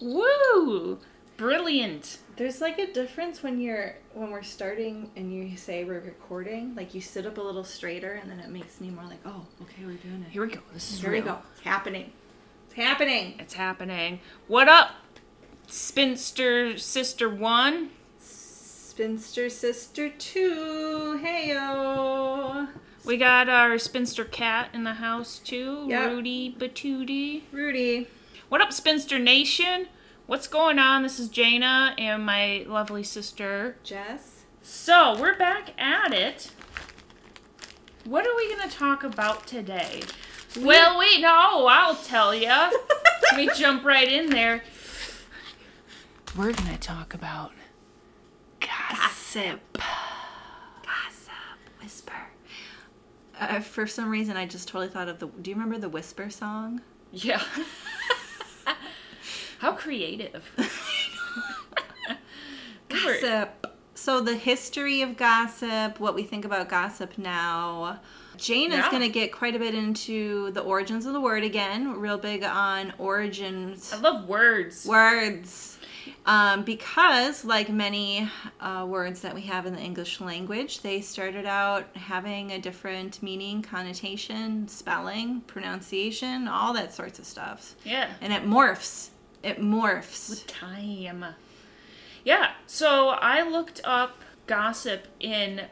Woo! Brilliant. There's like a difference when we're starting and you say we're recording, like you sit up a little straighter, and then it makes me more like, oh, okay, we're doing it. Here we go. This is real. Here we go. It's happening. It's happening. It's happening. What up, Spinster Sister 1? Spinster Sister 2. Heyo. We got our spinster cat in the house too. Yep. Rudy Batootie. Rudy. What up, Spinster Nation? What's going on? This is Jana and my lovely sister, Jess. So, we're back at it. What are we going to talk about today? I'll tell you. Let me jump right in there. We're going to talk about gossip. Gossip. Whisper. For some reason, I just totally thought of do you remember the Whisper song? Yeah. How creative. Gossip. So the history of gossip, what we think about gossip now. Jana's going to get quite a bit into the origins of the word again. We're real big on origins. I love words. Because like many words that we have in the English language, they started out having a different meaning, connotation, spelling, pronunciation, all that sorts of stuff. Yeah. And it morphs. It morphs. With time. Yeah. So I looked up gossip and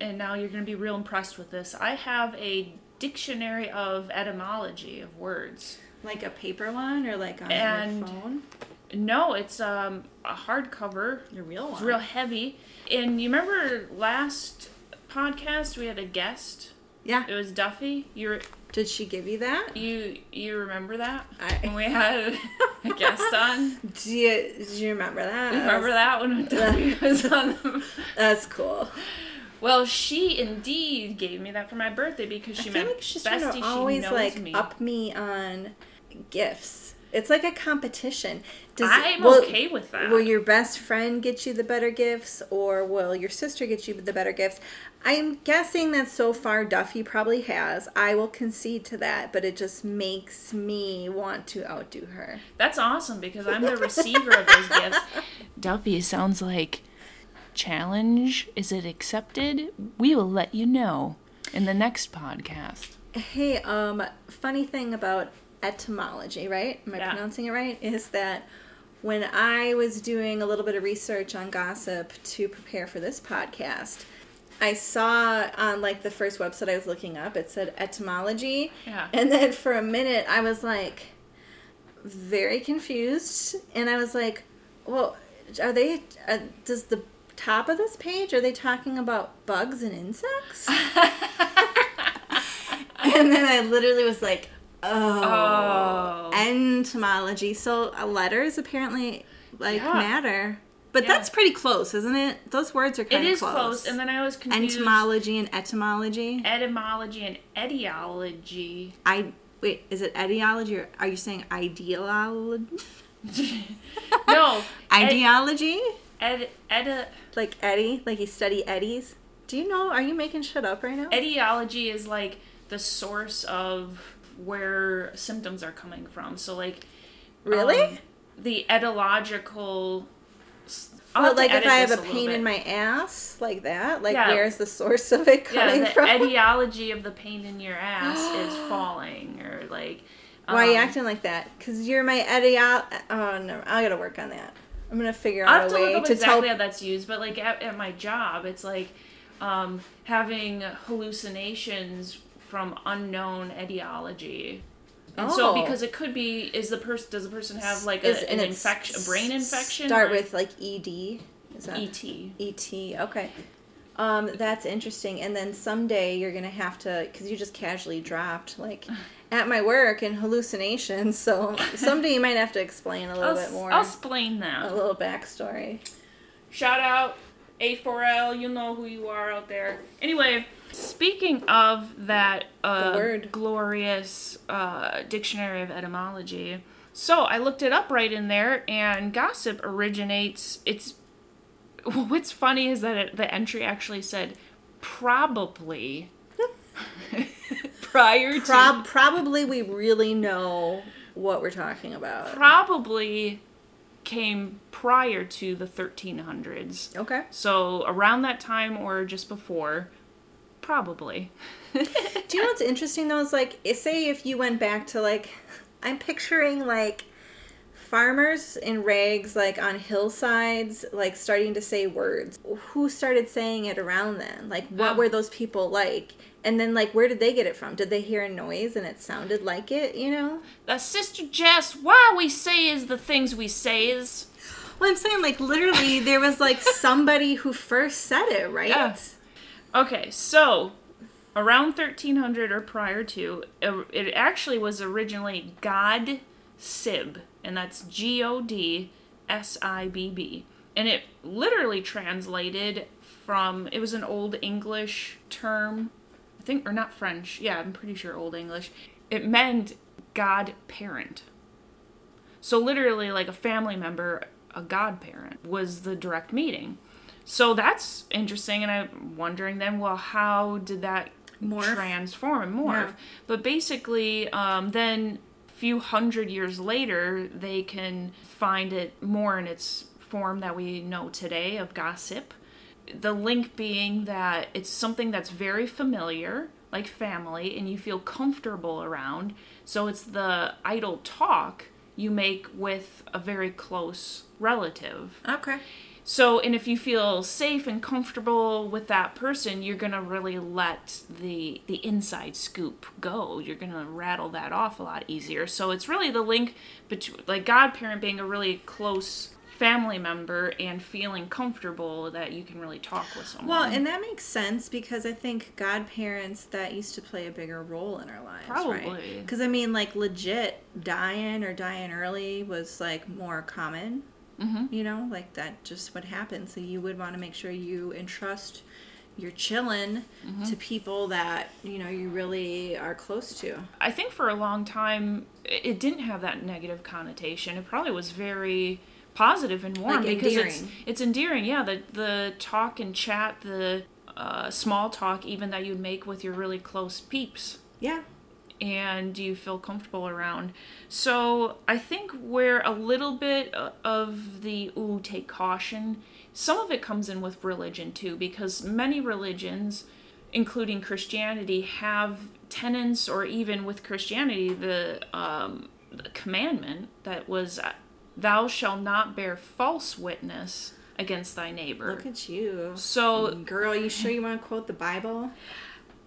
now you're going to be real impressed with this. I have a dictionary of etymology of words. Like a paper one or like on your phone? No, it's a hardcover. A real one. It's real heavy. And you remember last podcast we had a guest? Yeah. It was Duffy. Did she give you that? You remember that? When we had a guest on? Do you remember that? Remember that when Duffy was on them? That's cool. Well, she indeed gave me that for my birthday because she meant bestie. She always knows me. Up me on gifts. It's like a competition. I'm okay with that. Will your best friend get you the better gifts, or will your sister get you the better gifts? I'm guessing that so far Duffy probably has. I will concede to that, but it just makes me want to outdo her. That's awesome because I'm the receiver of those gifts. Duffy sounds like challenge. Is it accepted? We will let you know in the next podcast. Hey, funny thing about etymology, right? Am I pronouncing it right? Is that when I was doing a little bit of research on gossip to prepare for this podcast, I saw on like the first website I was looking up, it said etymology. Yeah. And then for a minute I was like very confused and I was like, well, are they, does the top of this page, are they talking about bugs and insects? And then I literally was like, Oh, entomology. So letters apparently matter. But that's pretty close, isn't it? Those words are kind of close. It is close, and then I was confused. Entomology and etymology? Etymology and etiology. Wait, is it etiology or are you saying ideology? No. Ideology? Like Eddie? Like you study Eddies? Do you know? Are you making shit up right now? Etiology is like the source of where symptoms are coming from. So, like, really? The etiological. Well, like if I have a pain in my ass, like that, like where's the source of it coming from? Yeah, the etiology of the pain in your ass is falling, or like. Why are you acting like that? Because you're my Oh no, I gotta work on that. I'm gonna figure out a way to look up exactly how that's used. But like at my job, it's like having hallucinations from unknown etiology. And so because it could be, does the person have like an infection, a brain infection? Start with like ED? Is that ET. ET, okay. That's interesting. And then someday you're going to have to, because you just casually dropped like at my work and hallucinations. So someday you might have to explain a little bit more. I'll explain that. A little backstory. Shout out A4L. You know who you are out there. Anyway. Speaking of that glorious dictionary of etymology, so I looked it up right in there, and gossip originates, what's funny is that the entry actually said probably prior to... Probably we really know what we're talking about. Probably came prior to the 1300s. Okay. So around that time or just before, probably. Do you know what's interesting though? It's like, say if you went back to like... I'm picturing, like, farmers in rags, like, on hillsides, like, starting to say words. Who started saying it around then? Like, what were those people like? And then, like, where did they get it from? Did they hear a noise and it sounded like it, you know? Sister Jess, why we say is the things we say is. Well, I'm saying, like, literally, there was, like, somebody who first said it, right? Yeah. Okay, so... Around 1300 or prior to, it actually was originally God-Sibb, and that's G-O-D-S-I-B-B. And it literally translated from, it was an Old English term, I think, or not French, yeah, I'm pretty sure Old English. It meant godparent. So literally, like a family member, a godparent, was the direct meaning. So that's interesting, and I'm wondering then, well, how did that transform and morph? Yeah. But basically, then a few hundred years later, they can find it more in its form that we know today of gossip. The link being that it's something that's very familiar, like family, and you feel comfortable around. So it's the idle talk you make with a very close relative. Okay. So, and if you feel safe and comfortable with that person, you're going to really let the inside scoop go. You're going to rattle that off a lot easier. So it's really the link between, like, godparent being a really close family member and feeling comfortable that you can really talk with someone. Well, and that makes sense because I think godparents, that used to play a bigger role in our lives, probably. Because, right? I mean, like, legit dying or dying early was, like, more common. Mm-hmm. You know, like that just would happen. So you would want to make sure you entrust your chillin' to people that, you know, you really are close to. I think for a long time, it didn't have that negative connotation. It probably was very positive and warm, like, because it's endearing. Yeah, the talk and chat, the small talk even that you'd make with your really close peeps. Yeah. And do you feel comfortable around? So I think where a little bit of the, take caution, some of it comes in with religion too, because many religions, including Christianity, have tenets, or even with Christianity, the commandment that was, thou shalt not bear false witness against thy neighbor. Look at you. So, girl, you sure you want to quote the Bible?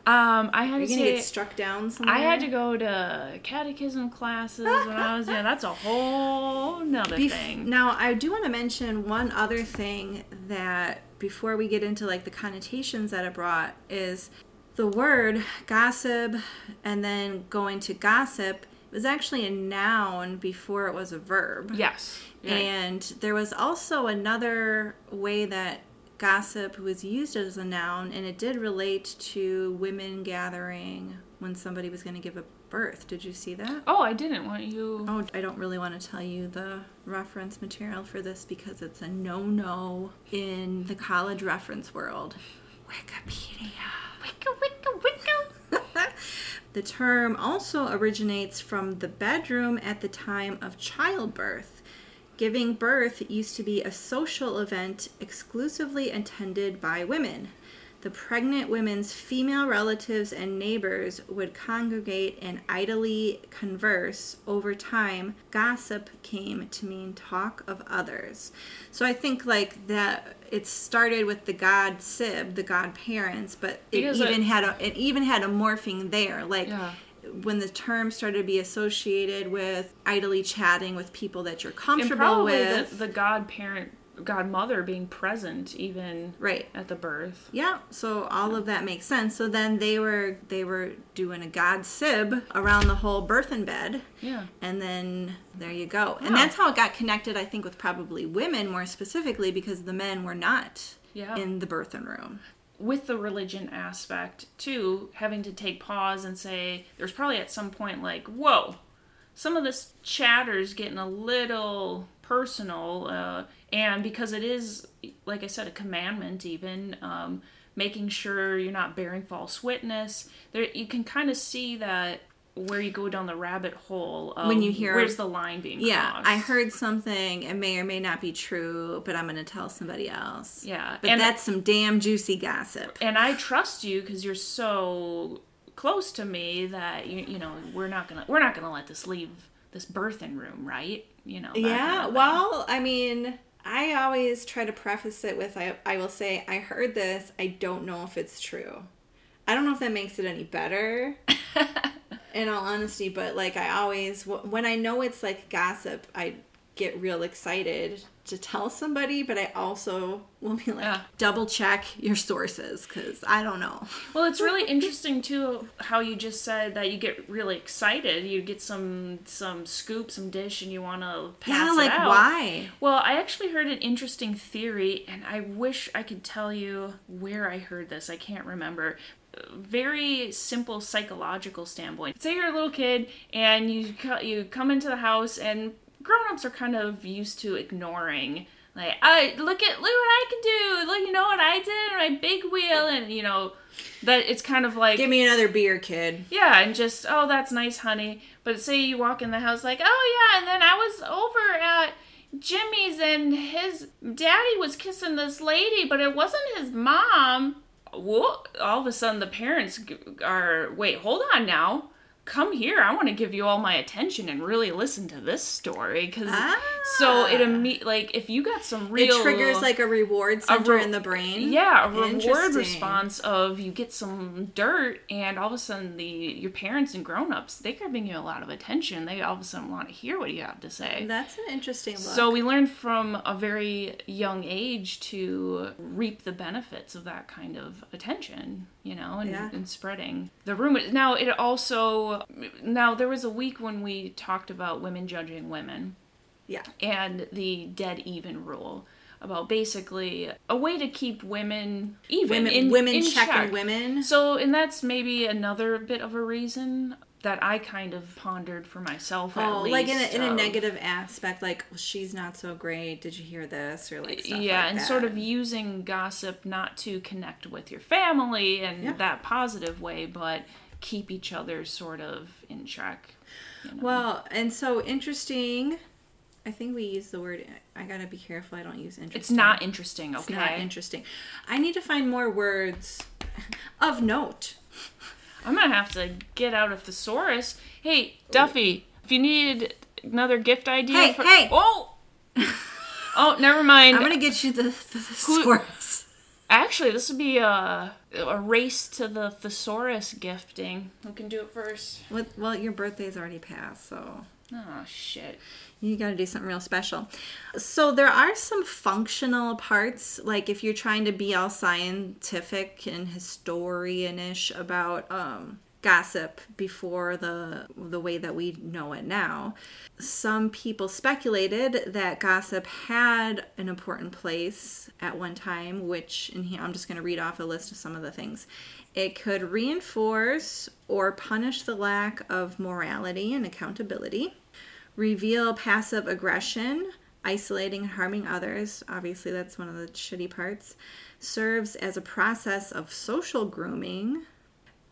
Are you gonna get struck down somewhere? I had to go to catechism classes when I was young. That's a whole nother thing. Now, I do want to mention one other thing that, before we get into, like, the connotations that it brought, is the word gossip and then going to gossip was actually a noun before it was a verb. Yes. Right. And there was also another way that gossip was used as a noun, and it did relate to women gathering when somebody was going to give a birth. Did you see that? Oh, I didn't want you... Oh, I don't really want to tell you the reference material for this because it's a no-no in the college reference world. Wikipedia. Wicca. The term also originates from the bedroom at the time of childbirth. Giving birth used to be a social event exclusively attended by women. The pregnant women's female relatives and neighbors would congregate and idly converse. Over time, gossip came to mean talk of others. So I think, like, that it started with the god-sib, the godparents, but it even had a morphing there, like... Yeah. When the term started to be associated with idly chatting with people that you're comfortable with. The godmother being present even right at the birth. Yeah, so all of that makes sense. So then they were doing a god-sib around the whole birth in bed. Yeah. And then there you go. Yeah. And that's how it got connected, I think, with probably women more specifically because the men were not in the birthing room. with the religion aspect too, having to take pause and say, there's probably at some point like, whoa, some of this chatter's getting a little personal, and because it is, like I said, a commandment even, making sure you're not bearing false witness. There, you can kind of see that where you go down the rabbit hole of when you hear, where's the line being crossed. I heard something, it may or may not be true, but I'm going to tell somebody else. Yeah. But that's some damn juicy gossip. And I trust you because you're so close to me that, you know, we're not going to let this leave this birthing room, right? You know. Yeah. Kind of, well, I mean, I always try to preface it with, I will say, I heard this. I don't know if it's true. I don't know if that makes it any better. In all honesty, but, like, I always, when I know it's, like, gossip, I get real excited to tell somebody, but I also will be like, double check your sources, because I don't know. Well, it's really interesting, too, how you just said that you get really excited. You get some scoop, some dish, and you want to pass it out. Yeah, like, why? Well, I actually heard an interesting theory, and I wish I could tell you where I heard this. I can't remember. Very simple psychological standpoint. Say you're a little kid and you come into the house, and grown-ups are kind of used to ignoring, like, look what I can do. Look, you know what I did? My big wheel. And, you know, that it's kind of like, give me another beer, kid. Yeah, and just, oh, that's nice, honey. But say you walk in the house like, oh, yeah, and then I was over at Jimmy's and his daddy was kissing this lady, but it wasn't his mom. Well, all of a sudden the parents are, wait, hold on now. Come here. I want to give you all my attention and really listen to this story. So it if you got some real... It triggers like a reward center in the brain. Yeah, a reward response of you get some dirt, and all of a sudden your parents and grown-ups, they're giving you a lot of attention. They all of a sudden want to hear what you have to say. That's an interesting look. So we learned from a very young age to reap the benefits of that kind of attention, you know, and spreading the rumor. Now, there was a week when we talked about women judging women. Yeah. And the dead even rule, about basically a way to keep women even. Women checking women. So, and that's maybe another bit of a reason that I kind of pondered for myself, at least. Like in a negative aspect, like, well, she's not so great, did you hear this? Or like stuff like that. And sort of using gossip not to connect with your family in that positive way, but keep each other sort of in check. You know? Well, and so interesting... I think we use the word, I gotta be careful I don't use interesting. It's not interesting, okay? It's not interesting. I need to find more words of note. I'm gonna have to get out a thesaurus. Hey, Duffy, if you needed another gift idea... Hey! Oh, never mind. I'm gonna get you the thesaurus. Actually, this would be a race to the thesaurus gifting. Who can do it first? Well, your birthday's already passed, so... Oh, shit. You got to do something real special. So there are some functional parts, like if you're trying to be all scientific and historian-ish about gossip before the way that we know it now. Some people speculated that gossip had an important place at one time, which, and here I'm just going to read off a list of some of the things. It could reinforce or punish the lack of morality and accountability, reveal passive aggression, isolating and harming others. Obviously, that's one of the shitty parts. Serves as a process of social grooming.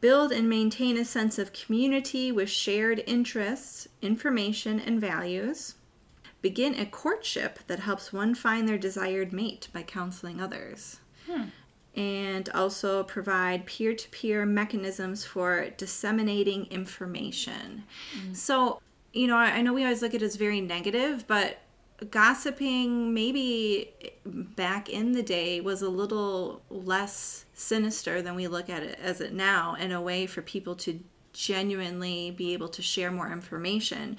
Build and maintain a sense of community with shared interests, information, and values. Begin a courtship that helps one find their desired mate by counseling others. And also provide peer-to-peer mechanisms for disseminating information. So, you know, I know we always look at it as very negative, but gossiping maybe back in the day was a little less sinister than we look at it as it now, and a way for people to genuinely be able to share more information,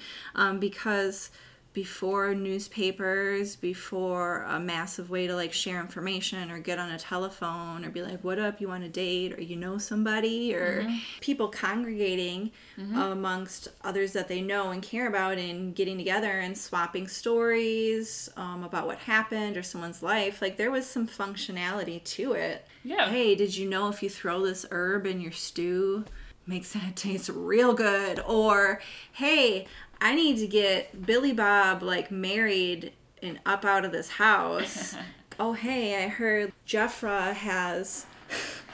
because before newspapers, before a massive way to like share information or get on a telephone or be like, what up, you want a date, or you know somebody, or mm-hmm. people congregating mm-hmm. amongst others that they know and care about and getting together and swapping stories about what happened or someone's life. Like there was some functionality to it. Yeah. Hey, did you know if you throw this herb in your stew, makes that taste real good? Or, hey, I need to get Billy Bob, like, married and up out of this house. Oh, hey, I heard Jeffra has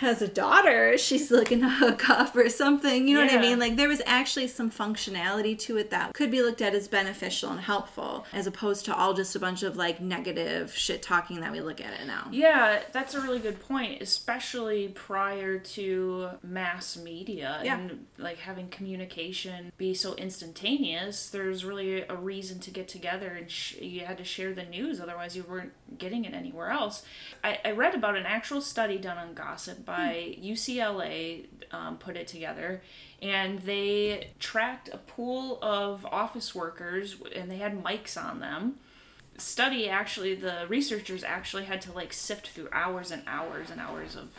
a daughter. She's looking to hook up or something. You know what I mean? Like, there was actually some functionality to it that could be looked at as beneficial and helpful, as opposed to all just a bunch of, like, negative shit-talking that we look at it now. Yeah, that's a really good point, especially prior to mass media and, like, having communication be so instantaneous. There's really a reason to get together, and you had to share the news, otherwise you weren't getting it anywhere else. I read about an actual study done on gossip by UCLA, put it together, and they tracked a pool of office workers, and they had mics on them. The researchers actually had to like sift through hours and hours and hours of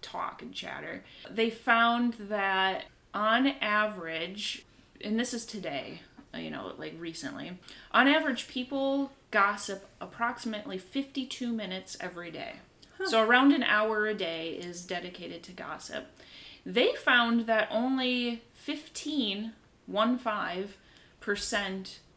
talk and chatter. They found that on average, and this is today, you know, like recently, on average people gossip approximately 52 minutes every day. So around an hour a day is dedicated to gossip. They found that only 15%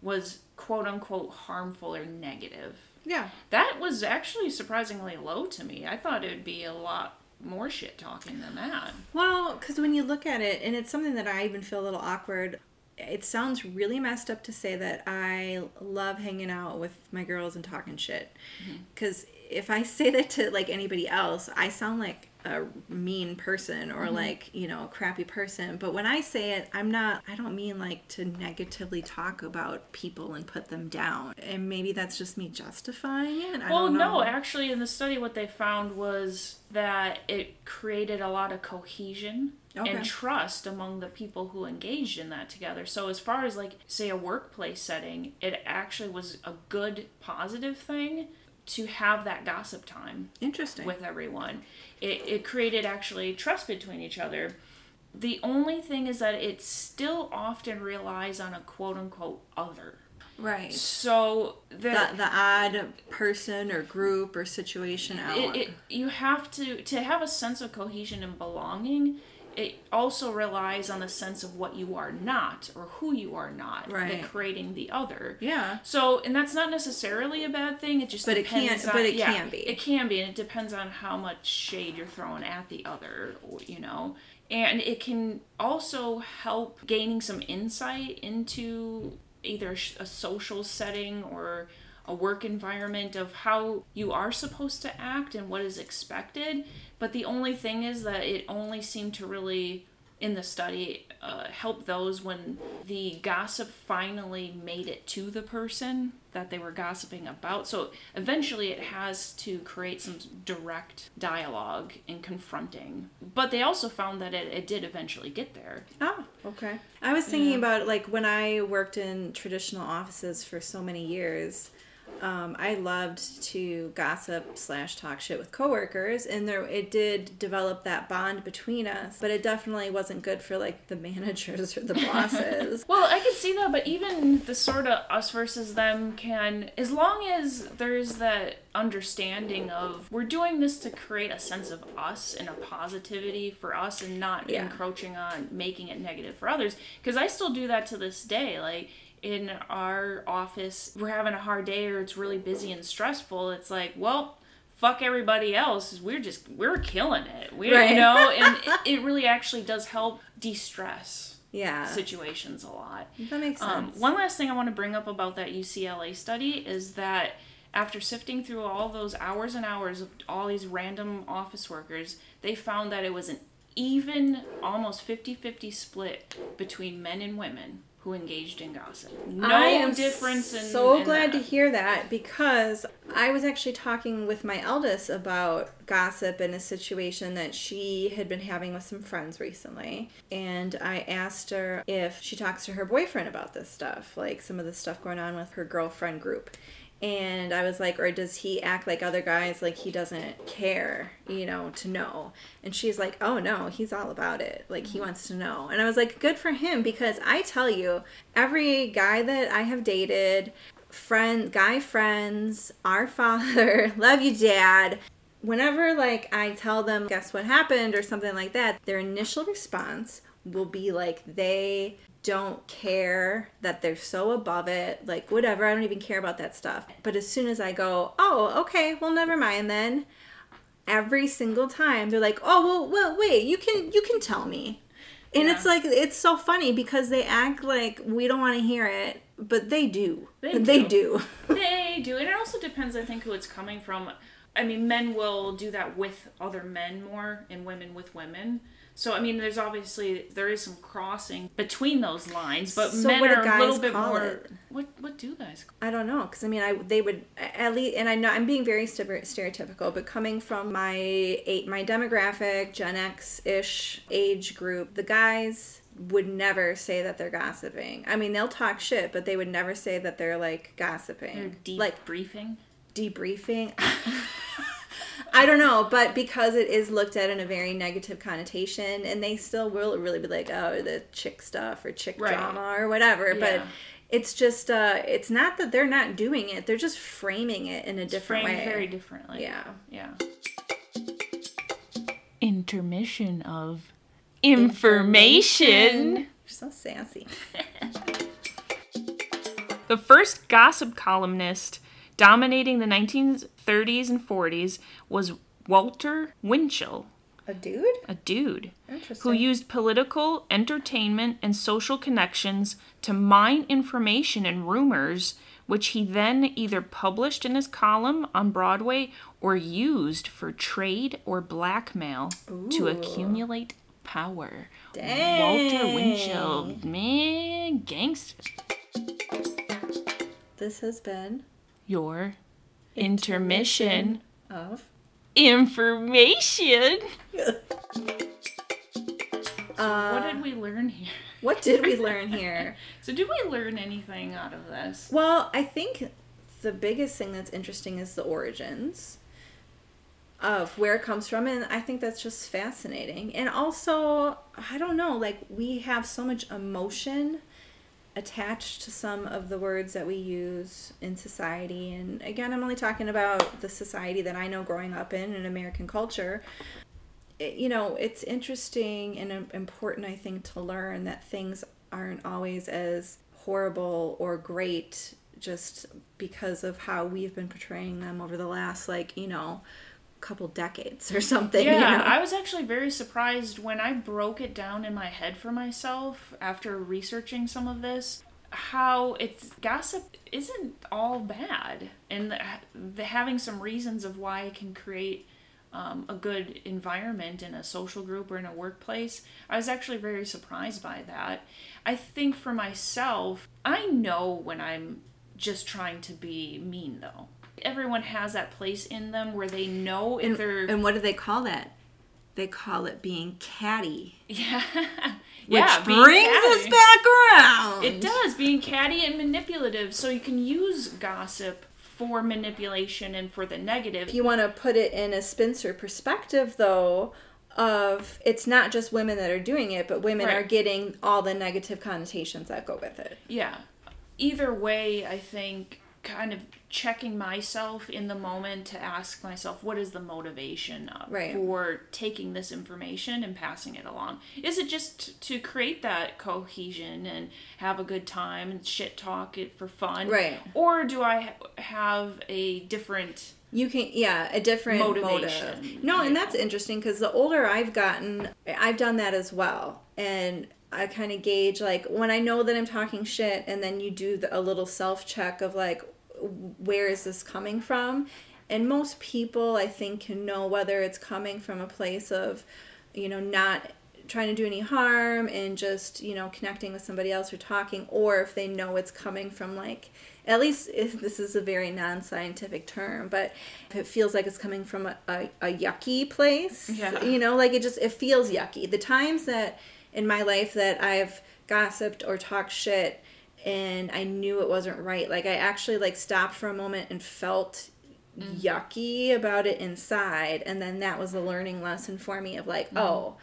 was quote-unquote harmful or negative. Yeah. That was actually surprisingly low to me. I thought it would be a lot more shit-talking than that. Well, because when you look at it, and it's something that I even feel a little awkward, it sounds really messed up to say that I love hanging out with my girls and talking shit. Because if I say that to, like, anybody else, I sound like a mean person or, like, you know, a crappy person. But when I say it, I don't mean, like, to negatively talk about people and put them down. And maybe that's just me justifying it. I don't know. No, actually, in the study, what they found was that it created a lot of cohesion and trust among the people who engaged in that together. So as far as, like, say, a workplace setting, it actually was a good, positive thing to have that gossip time. Interesting. With everyone. It created actually trust between each other. The only thing is that it still often relies on a quote-unquote other. Right. So the odd person or group or situation out. You have to have a sense of cohesion and belonging. It also relies on the sense of what you are not or who you are not. Right. Like creating the other. Yeah. So, and that's not necessarily a bad thing. It just depends. It can be. It can be, and it depends on how much shade you're throwing at the other, you know. And it can also help gaining some insight into either a social setting or a work environment of how you are supposed to act and what is expected. But the only thing is that it only seemed to really, in the study, help those when the gossip finally made it to the person that they were gossiping about. So eventually it has to create some direct dialogue and confronting. But they also found that it did eventually get there. Oh, okay. I was thinking about, like, when I worked in traditional offices for so many years, I loved to gossip / talk shit with coworkers, and it did develop that bond between us, but it definitely wasn't good for, like, the managers or the bosses. Well, I can see that, but even the sort of us versus them can, as long as there's that understanding of we're doing this to create a sense of us and a positivity for us and not encroaching on making it negative for others, because I still do that to this day. Like, in our office, we're having a hard day or it's really busy and stressful, it's like, well, fuck everybody else, we're killing it, we don't know. And it really actually does help de-stress situations a lot. That makes sense. One last thing I want to bring up about that UCLA study is that after sifting through all those hours and hours of all these random office workers, they found that it was an even, almost 50-50 split between men and women who who engaged in gossip. No difference in so glad to hear that, because I was actually talking with my eldest about gossip in a situation that she had been having with some friends recently. And I asked her if she talks to her boyfriend about this stuff, like some of the stuff going on with her girlfriend group. And I was like, or does he act like other guys, like he doesn't care, you know, to know? And she's like, oh, no, he's all about it. Like, he wants to know. And I was like, good for him, because I tell you, every guy that I have dated, guy friends, our father, love you, Dad. Whenever, like, I tell them, guess what happened or something like that, their initial response will be like, they don't care, that they're so above it, like, whatever, I don't even care about that stuff. But as soon as I go, oh, okay, well, never mind then, every single time they're like, oh, well wait, you can tell me. And yeah. It's like, it's so funny because they act like we don't want to hear it, but they do. They do. And it also depends, I think, who it's coming from. I mean, men will do that with other men more, and women with women. So, I mean, there is some crossing between those lines, but so men are a little bit more... It? What do guys call it? I don't know, because, I mean, they would, at least, and I know I'm being very stereotypical, but coming from my demographic, Gen X-ish age group, the guys would never say that they're gossiping. I mean, they'll talk shit, but they would never say that they're, like, gossiping. They're debriefing. I don't know, but because it is looked at in a very negative connotation, and they still will really be like, oh, the chick stuff or chick drama or whatever. Yeah. But it's just, it's not that they're not doing it. They're just framing it in a different way. Very differently. Yeah. Intermission of information. You're so sassy. The first gossip columnist dominating the 1930s and 40s was Walter Winchell. A dude. Interesting. Who used political, entertainment, and social connections to mine information and rumors, which he then either published in his column on Broadway or used for trade or blackmail. Ooh. To accumulate power. Dang. Walter Winchell. Man, gangster. This has been... your intermission of information. So what did we learn here? So did we learn anything out of this? Well, I think the biggest thing that's interesting is the origins of where it comes from. And I think that's just fascinating. And also, I don't know, like, we have so much emotion attached to some of the words that we use in society. And again, I'm only talking about the society that I know growing up in American culture. It, you know, it's interesting and important, I think, to learn that things aren't always as horrible or great just because of how we've been portraying them over the last, like, you know, couple decades or something. Yeah, you know? I was actually very surprised when I broke it down in my head for myself after researching some of this, how gossip isn't all bad, and having some reasons of why it can create a good environment in a social group or in a workplace. I was actually very surprised by that. I think for myself, I know when I'm just trying to be mean, though. Everyone has that place in them where they know if they're... And what do they call that? They call it being catty. Yeah. Which brings us back around. It does. Being catty and manipulative. So you can use gossip for manipulation and for the negative. If you want to put it in a Spencer perspective, though, of it's not just women that are doing it, but women are getting all the negative connotations that go with it. Yeah. Either way, I think... kind of checking myself in the moment to ask myself, what is the motivation for taking this information and passing it along? Is it just to create that cohesion and have a good time and shit talk it for fun? Right. Or do I have a different... a different motive. No, and that's interesting, because the older I've gotten, I've done that as well. And... I kind of gauge, like, when I know that I'm talking shit, and then you do a little self-check of, like, where is this coming from? And most people, I think, can know whether it's coming from a place of, you know, not trying to do any harm and just, you know, connecting with somebody else or talking, or if they know it's coming from, like, at least if this is a very non-scientific term, but if it feels like it's coming from a yucky place, yeah. You know, like it feels yucky. The times that in my life that I've gossiped or talked shit and I knew it wasn't right, like I actually like stopped for a moment and felt yucky about it inside, and then that was a learning lesson for me of like, oh,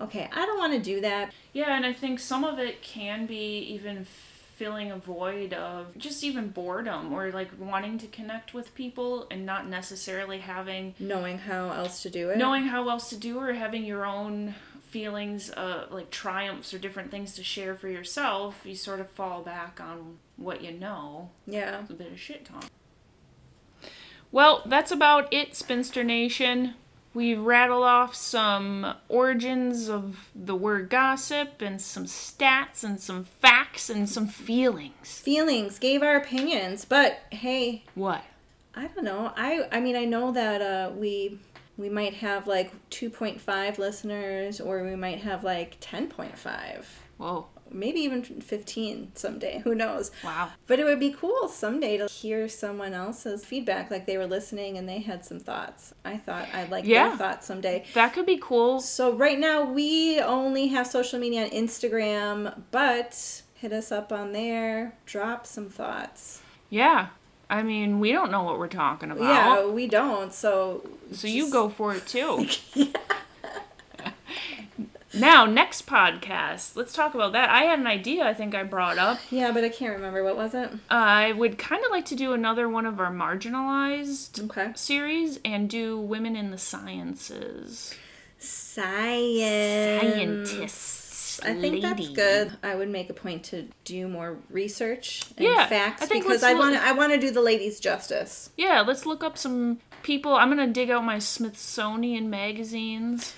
okay, I don't want to do that. Yeah, and I think some of it can be even filling a void of just even boredom or like wanting to connect with people and not necessarily having... Knowing how else to do, or having your own feelings, like triumphs or different things to share for yourself. You sort of fall back on what you know. Yeah. It's a bit of shit talk. Well, that's about it, Spinster Nation. We rattle off some origins of the word gossip and some stats and some facts and some feelings. Gave our opinions, but hey. What? I don't know. I mean, I know that we might have like 2.5 listeners, or we might have like 10.5. Whoa. Maybe even 15 someday. Who knows? Wow. But it would be cool someday to hear someone else's feedback, like they were listening and they had some thoughts. I thought I'd like their thoughts someday. That could be cool. So right now we only have social media on Instagram, but hit us up on there. Drop some thoughts. Yeah. I mean, we don't know what we're talking about. Yeah, we don't. So you go for it too. Yeah. Now, next podcast, let's talk about that. I had an idea I think I brought up. Yeah, but I can't remember. What was it? I would kind of like to do another one of our marginalized series and do women in the sciences. Scientists. I think that's good. I would make a point to do more research and facts, because I want to do the ladies justice. Yeah, let's look up some people. I'm going to dig out my Smithsonian magazines.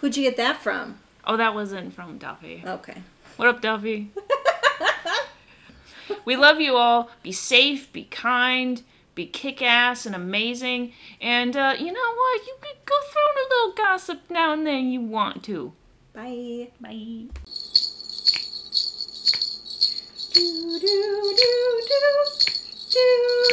Who'd you get that from? Oh, that wasn't from Duffy. Okay. What up, Duffy? We love you all. Be safe, be kind, be kick-ass and amazing. And you know what? You can go throw a little gossip now and then you want to. Bye. Bye. Do, do, do, do, do.